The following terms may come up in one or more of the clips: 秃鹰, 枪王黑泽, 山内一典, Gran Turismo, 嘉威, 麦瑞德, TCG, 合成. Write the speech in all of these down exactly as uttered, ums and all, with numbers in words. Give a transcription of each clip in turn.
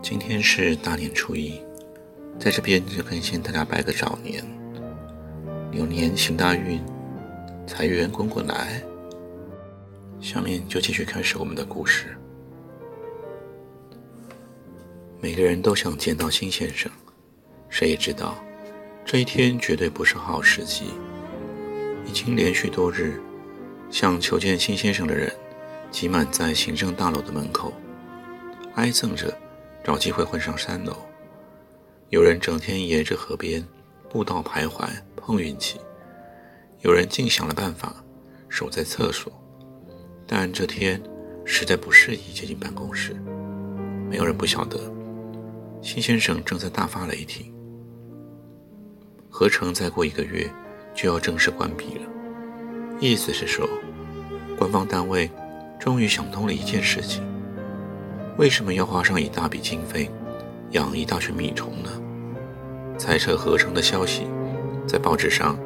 今天是大年初一，在这边就跟先大家拜个早年，牛年行大运，财源滚滚来。下面就继续开始我们的故事。每个人都想见到新先生，谁也知道这一天绝对不是好时机。已经连续多日，想求见新先生的人挤满在行政大楼的门口，挨赠着找机会混上三楼。有人整天沿着河边步道徘徊碰运气，有人竟想了办法守在厕所，但这天实在不适宜接近办公室。没有人不晓得新先生正在大发雷霆，合成再过一个月就要正式关闭了。意思是说，官方单位终于想通了一件事情，为什么要花上一大笔经费养一大群米虫呢？裁撤合成的消息在报纸上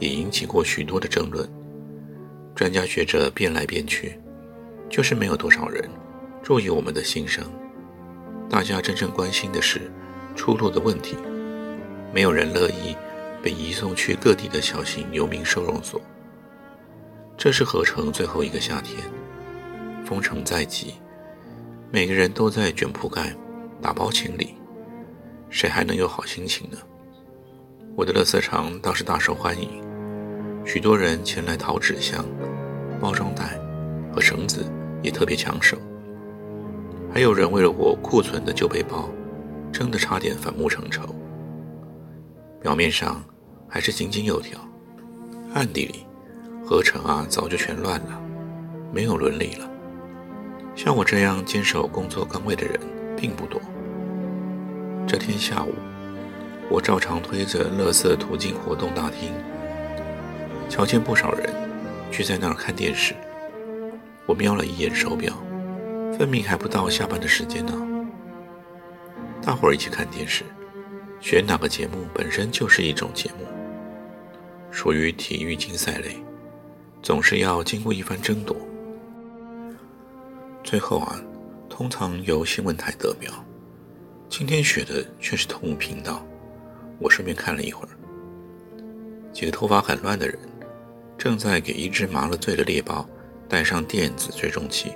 也引起过许多的争论，专家学者变来变去，就是没有多少人注意我们的心声。大家真正关心的是出路的问题，没有人乐意被移送去各地的小型游民收容所。这是合成最后一个夏天，封城在即，每个人都在卷铺盖打包清理，谁还能有好心情呢？我的垃圾场倒是大受欢迎，许多人前来讨纸箱、包装袋和绳子，也特别抢手。还有人为了我库存的旧背包真的差点反目成仇。表面上还是井井有条，暗地里合成啊早就全乱了，没有伦理了。像我这样坚守工作岗位的人并不多。这天下午，我照常推着垃圾途径活动大厅，瞧见不少人聚在那儿看电视。我瞄了一眼手表，分明还不到下班的时间呢。大伙儿一起看电视，选哪个节目本身就是一种节目，属于体育竞赛类，总是要经过一番争夺。最后啊，通常由新闻台得标，今天选的却是动物频道。我顺便看了一会儿，几个头发很乱的人正在给一只麻了醉的猎豹戴上电子追踪器，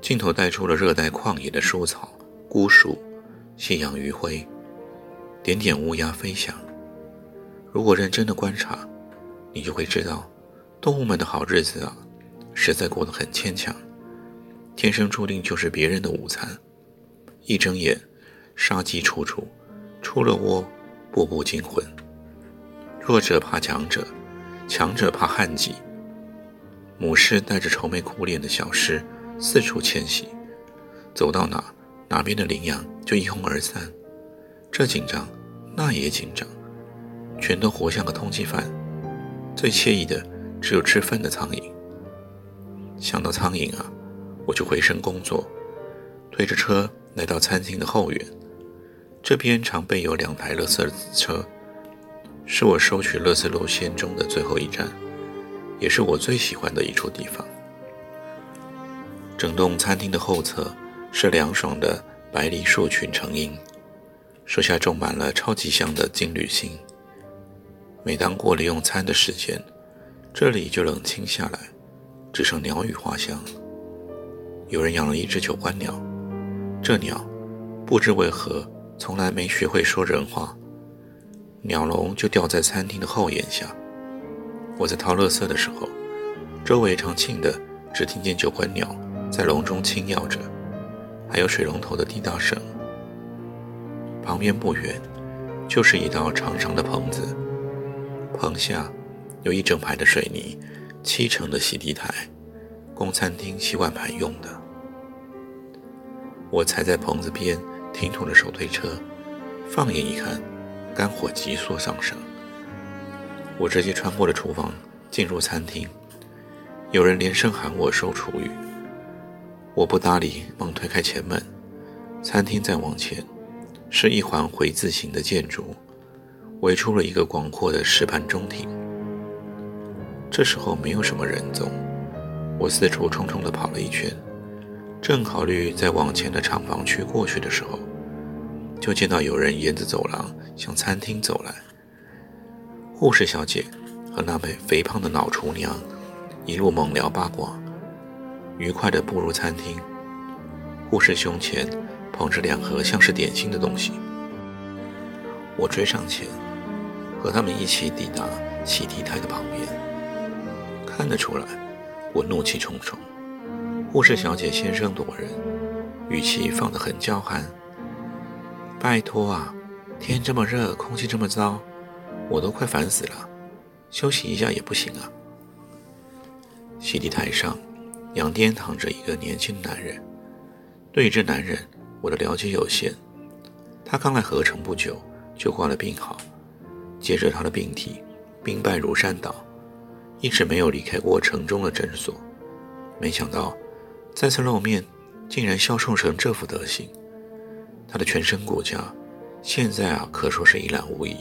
镜头带出了热带旷野的蔬草、菇树、夕阳余晖，点点乌鸦飞翔。如果认真的观察，你就会知道动物们的好日子啊，实在过得很牵强，天生注定就是别人的午餐。一睁眼，杀机处处，出了窝步步惊魂。弱者怕强者，强者怕旱季。母狮带着愁眉苦脸的小狮四处迁徙，走到哪，哪边的羚羊就一哄而散，这紧张那也紧张，全都活像个通缉犯。最惬意的只有吃饭的苍蝇。想到苍蝇啊，我就回身工作，推着车来到餐厅的后院。这边常备有两台垃圾车，是我收取垃圾路线中的最后一站，也是我最喜欢的一处地方。整栋餐厅的后侧是凉爽的白梨树群成荫，树下种满了超级香的金缕杏。每当过了用餐的时间，这里就冷清下来，只剩鸟语花香。有人养了一只九官鸟，这鸟不知为何从来没学会说人话，鸟笼就吊在餐厅的后檐下。我在掏垃圾的时候，周围常静的只听见九官鸟在笼中轻摇着，还有水龙头的滴答声。旁边不远就是一道长长的棚子，棚下有一整排的水泥，七成的洗涤台，供餐厅洗碗盘用的。我才在棚子边停妥了手推车，放眼一看，肝火急速上升。我直接穿过了厨房进入餐厅，有人连声喊我收厨余，我不搭理，忙推开前门。餐厅再往前是一环回字形的建筑，围出了一个广阔的石盘中庭。这时候没有什么人踪，我四处匆匆地跑了一圈，正考虑在往前的厂房区过去的时候，就见到有人沿着走廊向餐厅走来。护士小姐和那位肥胖的老厨娘一路猛聊八卦，愉快地步入餐厅。护士胸前捧着两盒像是点心的东西，我追上前和他们一起抵达洗涤台的旁边。看得出来我怒气冲冲，护士小姐先声夺人，语气放得很娇憨。拜托啊，天这么热，空气这么糟，我都快烦死了，休息一下也不行啊。洗涤台上仰颠躺着一个年轻男人，对于这男人我的了解有限，他刚来合成不久就挂了病号，接着他的病体兵败如山倒，一直没有离开过城中的诊所。没想到再次露面竟然消瘦成这副德行，他的全身骨架现在啊可说是一览无遗，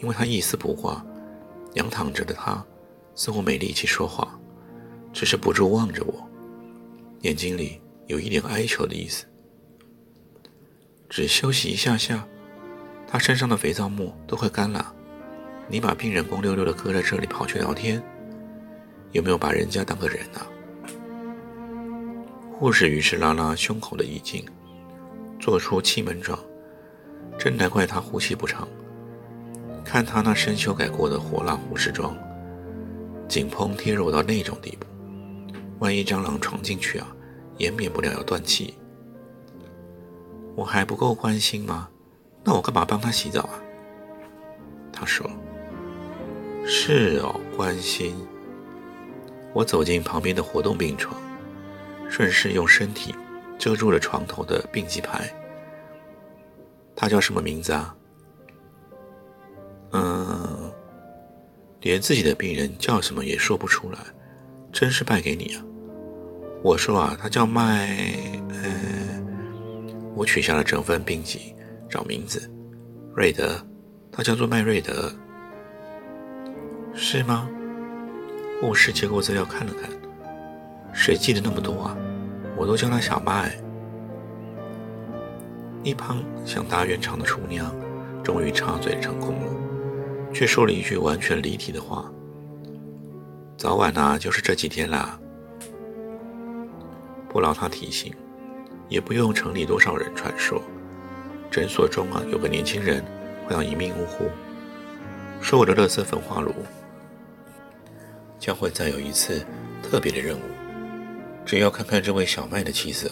因为他一丝不挂，仰躺着的他似乎没力气说话，只是不住望着我，眼睛里有一点哀求的意思。只休息一下下，他身上的肥皂沫都快干了，你把病人光溜溜的搁在这里跑去聊天，有没有把人家当个人啊？护士于是拉拉胸口的衣襟，做出气闷状，真难怪他呼吸不长。看他那身修改过的火辣护士装，紧绷贴肉到那种地步，万一蟑螂闯进去啊，也免不了要断气。我还不够关心吗？那我干嘛帮他洗澡啊？他说。是哦，关心。我走进旁边的活动病床，顺势用身体遮住了床头的病记牌。他叫什么名字啊？嗯，连自己的病人叫什么也说不出来，真是败给你啊。我说啊，他叫麦……呃，我取下了整份病记，找名字。瑞德，他叫做麦瑞德。是吗？护士接过资料看了看，谁记得那么多啊？我都叫他小麦。一旁想打圆场的厨娘终于插嘴成功了，却说了一句完全离题的话：早晚啊，就是这几天啦。不劳他提醒，也不用城里多少人传说，诊所中啊有个年轻人快要一命呜呼，说我的垃圾焚化炉将会再有一次特别的任务，只要看看这位小麦的气色，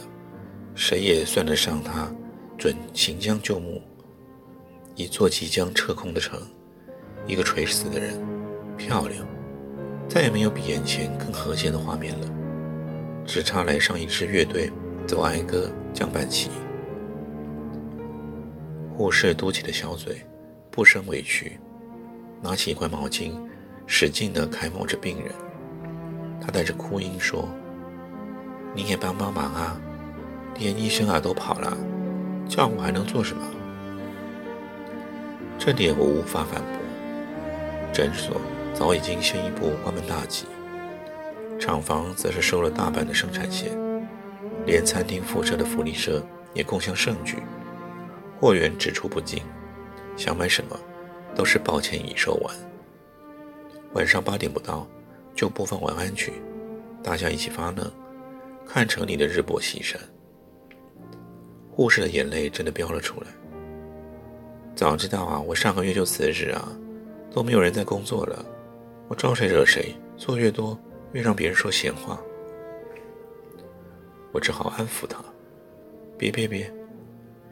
谁也算得上他准行将就木。一座即将撤空的城，一个垂死的人，漂亮，再也没有比眼前更和谐的画面了，只差来上一支乐队走哀歌降半旗。护士嘟起了小嘴，不生委屈，拿起一块毛巾使劲地开抹着病人。他带着哭音说：你也帮帮忙啊，连医生啊都跑了，叫我还能做什么？这点我无法反驳，诊所早已经先一步关门大吉，厂房则是收了大半的生产线，连餐厅附设的福利社也共襄盛举。货源只出不进，想买什么都是抱歉已售完。晚上八点不到就播放晚安曲，大家一起发愣，看城里的日薄西山。护士的眼泪真的飙了出来。早知道啊，我上个月就辞职啊，都没有人在工作了，我招谁惹谁，做越多越让别人说闲话。我只好安抚他：别别别，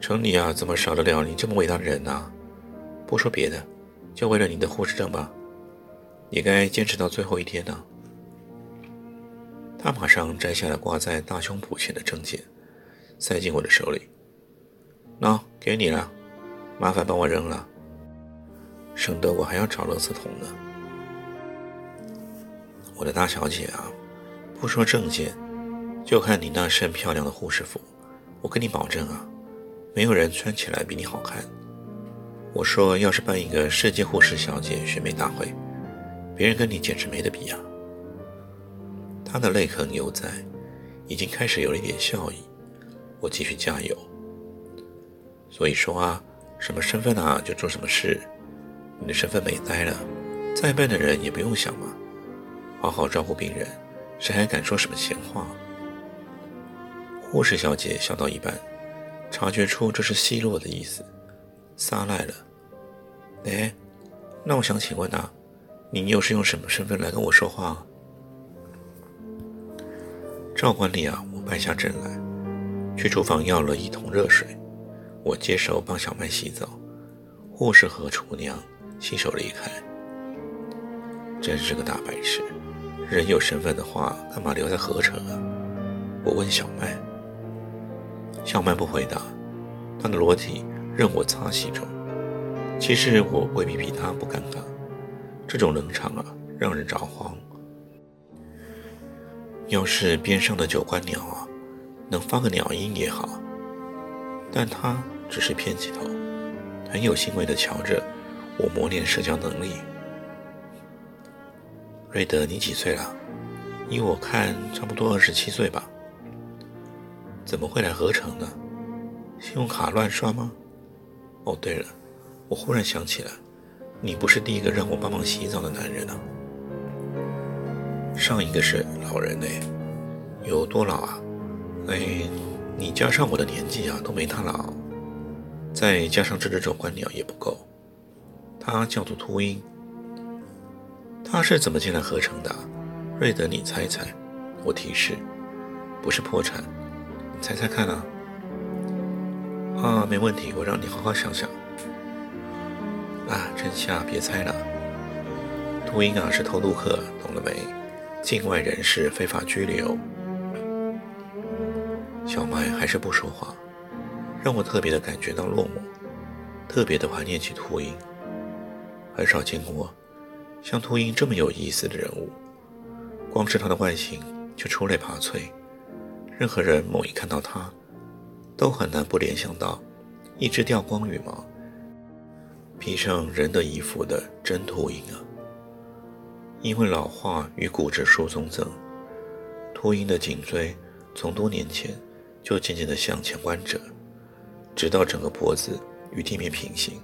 城里啊怎么少得了你这么伟大的人啊，不说别的，就为了你的护士证吧，也该坚持到最后一天呢。他马上摘下了挂在大胸脯前的证件，塞进我的手里。喏，给你了，麻烦帮我扔了，省得我还要找垃圾桶呢。我的大小姐啊，不说证件，就看你那身漂亮的护士服，我跟你保证啊，没有人穿起来比你好看。我说要是办一个世界护士小姐选美大会，别人跟你简直没得比啊。他的泪痕犹在，已经开始有了一点笑意。我继续加油。所以说啊，什么身份啊就做什么事，你的身份美呆了，再笨的人也不用想嘛。好好照顾病人，谁还敢说什么闲话？护士小姐笑到一半，察觉出这是奚落的意思，撒赖了。哎，那我想请问啊，你又是用什么身份来跟我说话啊？照惯例啊，我败下阵来，去厨房要了一桶热水。我接手帮小麦洗澡，护士和厨娘洗手离开。真是个大白痴，人有身份的话，干嘛留在合成啊？我问小麦，小麦不回答，他的裸体任我擦洗中。其实我未必比他不尴尬，这种冷场啊，让人着慌。要是边上的九官鸟啊，能发个鸟音也好，但他只是偏起头，很有欣慰地瞧着我磨练社交能力。瑞德，你几岁了？依我看，差不多二十七岁吧。怎么会来合成呢？信用卡乱刷吗？哦，对了，我忽然想起来，你不是第一个让我帮忙洗澡的男人啊。上一个是老人嘞，有多老啊？哎，你加上我的年纪啊，都没他老。再加上这只九冠鸟也不够。他叫做秃鹰。他是怎么进来合成的？瑞德，你猜猜。我提示，不是破产。你猜猜看啊。啊，没问题，我让你好好想想。啊，真瞎，别猜了。秃鹰啊是偷渡客，懂了没？境外人士非法拘留。小麦还是不说话，让我特别的感觉到落寞，特别的怀念起秃鹰。很少见过像秃鹰这么有意思的人物，光是他的外形就出类拔萃，任何人猛一看到他，都很难不联想到一只掉光羽毛、披上人的衣服的真秃鹰啊！因为老化与骨质疏松症，秃鹰的颈椎从多年前就渐渐地向前弯折，直到整个脖子与地面平行。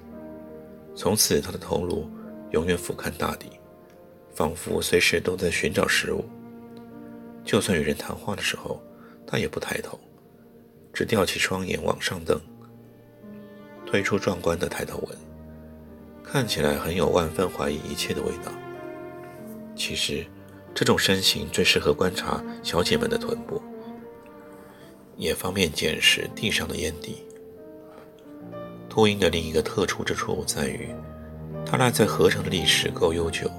从此，他的头颅永远俯瞰大地，仿佛随时都在寻找食物。就算与人谈话的时候，他也不抬头，只吊起双眼往上瞪，推出壮观的抬头纹，看起来很有万分怀疑一切的味道。其实这种身形最适合观察小姐们的臀部，也方便捡拾地上的烟蒂。秃鹰的另一个特殊之处在于，它赖在合成的历史够悠久，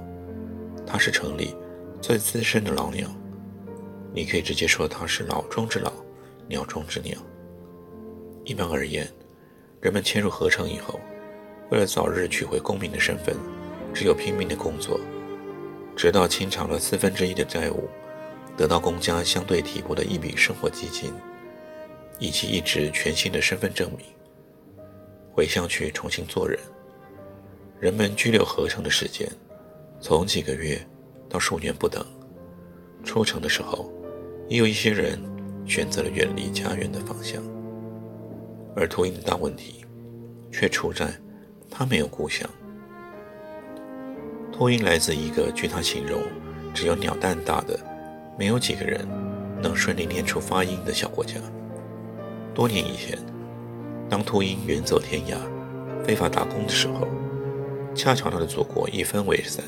它是城里最资深的老鸟，你可以直接说它是老中之老，鸟中之鸟。一般而言，人们迁入合成以后，为了早日取回公民的身份，只有拼命的工作，直到清偿了四分之一的债务，得到公家相对提拨的一笔生活基金，以及一纸全新的身份证明，回乡去重新做人。人们居留合成的时间从几个月到数年不等，出城的时候也有一些人选择了远离家园的方向，而秃鹰的大问题却出在他没有故乡。秃鹰来自一个据他形容只有鸟蛋大的、没有几个人能顺利念出发音的小国家。多年以前，当秃鹰远走天涯非法打工的时候，恰巧他的祖国一分为三，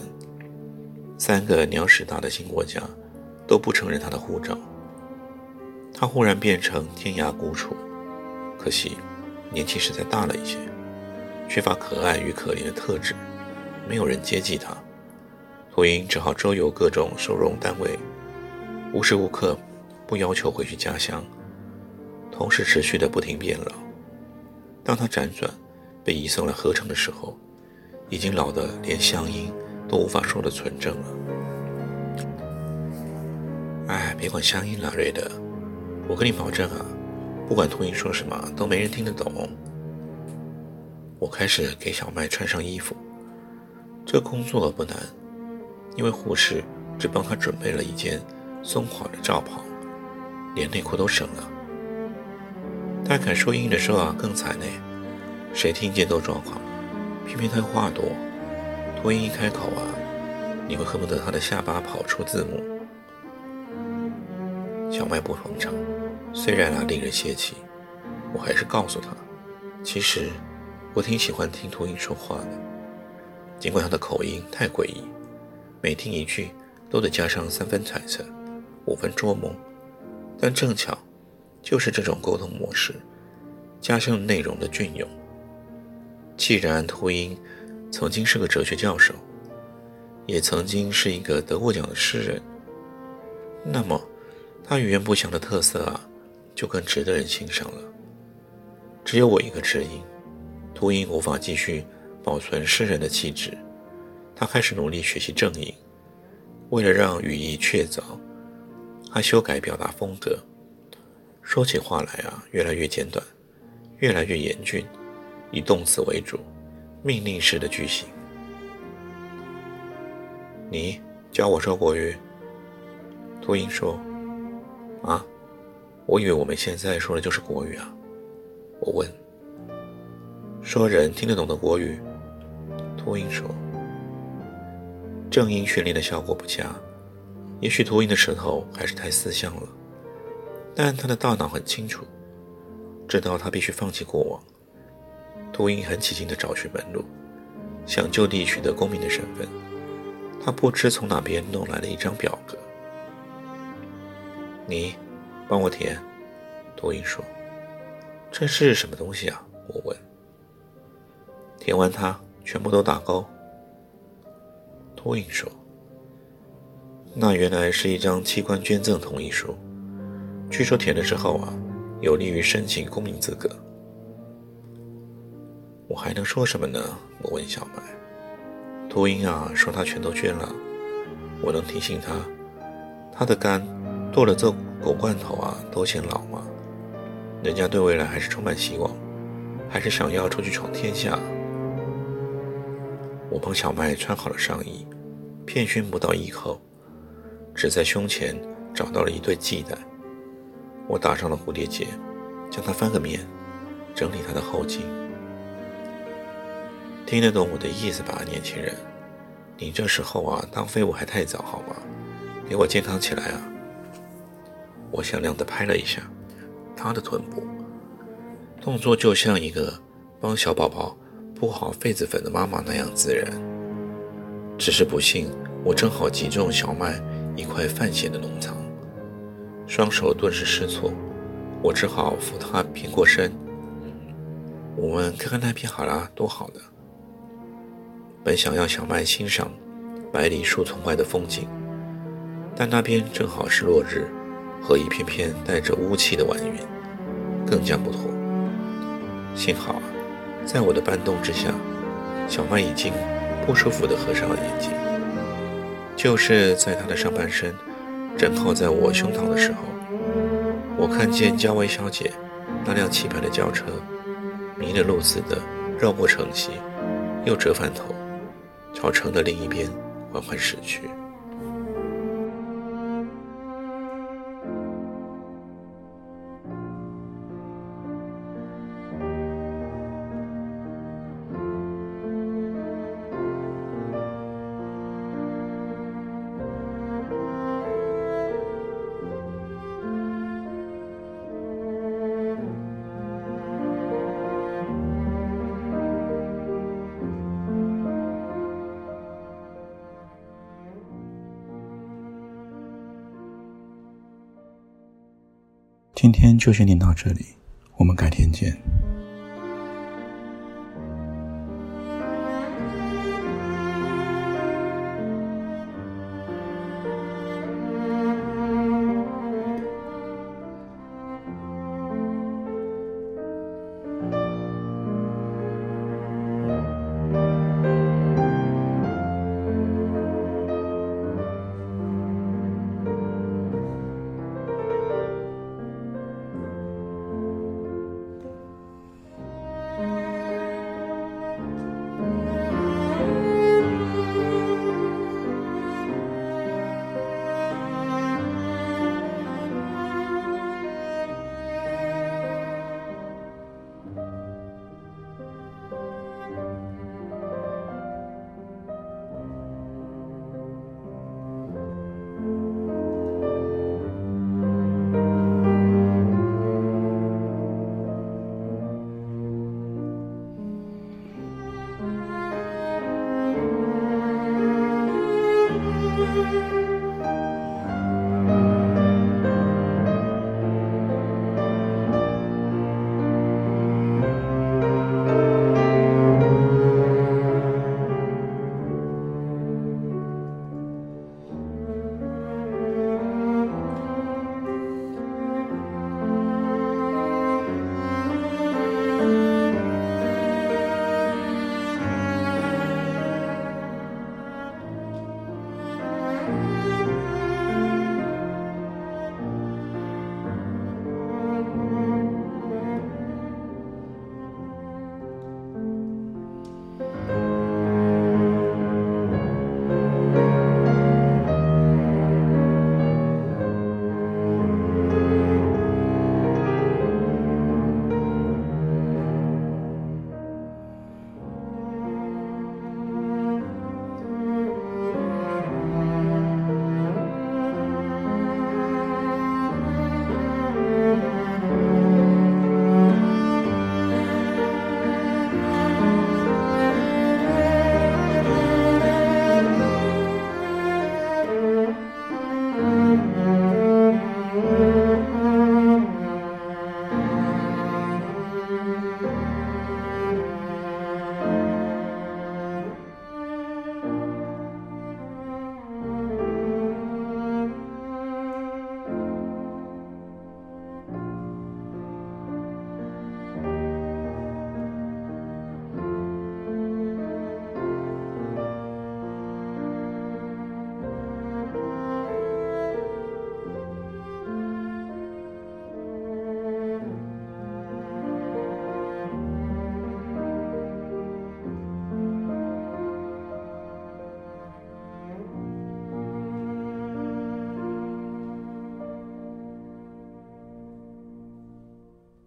三个鸟屎大的新国家都不承认他的护照，他忽然变成天涯孤处。可惜年纪实在大了一些，缺乏可爱与可怜的特质，没有人接济他。秃鹰只好周游各种收容单位，无时无刻不要求回去家乡，同时持续的不停变老。当他辗转被移送了合成的时候，已经老得连乡音都无法说的纯正了。哎，别管乡音了，瑞德，我跟你保证啊，不管秃鹰说什么都没人听得懂。我开始给小麦穿上衣服，这个工作不难，因为护士只帮他准备了一件松垮的罩袍，连内裤都省了。他砍树荫的时候啊更惨呢，谁听见都抓狂，偏偏他话多。秃鹰一开口啊，你会恨不得他的下巴跑出字母。小麦不捧场，虽然啊令人泄气，我还是告诉他，其实我挺喜欢听秃鹰说话的，尽管他的口音太诡异，每听一句都得加上三分揣测，五分捉摸。但正巧就是这种沟通模式加深内容的隽永。既然秃鹰曾经是个哲学教授，也曾经是一个得过奖的诗人，那么他语言不详的特色啊就更值得人欣赏了。只有我一个质疑，秃鹰无法继续保存诗人的气质，他开始努力学习正音，为了让语义确凿，他修改表达风格，说起话来啊越来越简短，越来越严峻，以动词为主，命令式的句型。你教我说国语？秃鹰说，啊，我以为我们现在说的就是国语啊。我问，说人听得懂的国语？秃鹰说，正音训练的效果不佳，也许秃鹰的舌头还是太思乡了，但他的大脑很清楚，知道他必须放弃过往。秃鹰很起劲地找寻门路，想就地取得公民的身份。他不知从哪边弄来了一张表格，你帮我填。秃鹰说，这是什么东西啊？我问。填完它全部都打勾。秃鹰说，那原来是一张器官捐赠同意书，据说填了之后啊有利于申请公民资格。我还能说什么呢？我问小麦。秃鹰啊说他全都捐了。我能提醒他，他的肝剁了这狗罐头啊都显老吗？人家对未来还是充满希望，还是想要出去闯天下。我帮小麦穿好了上衣，遍寻不到衣扣，只在胸前找到了一对系带。我打上了蝴蝶结，将它翻个面，整理它的后襟。听得懂我的意思吧，年轻人，你这时候啊当废物还太早好吗？给我健康起来啊。我响亮地拍了一下他的臀部，动作就像一个帮小宝宝铺好痱子粉的妈妈那样自然。只是不幸我正好击中小麦一块泛血的脓仓，双手顿时失措，我只好扶他偏过身。我们看看那片好啦，多好的。本想让小麦欣赏百里树丛外的风景，但那边正好是落日和一片片带着雾气的晚云，更加不妥。幸好啊在我的搬动之下，小麦已经不舒服地合上了眼睛。就是在他的上半身枕靠在我胸膛的时候，我看见嘉威小姐那辆气派的轿车迷了路似的绕过城西，又折返头朝城的另一边缓缓驶去。今天就先听到这里，我们改天见。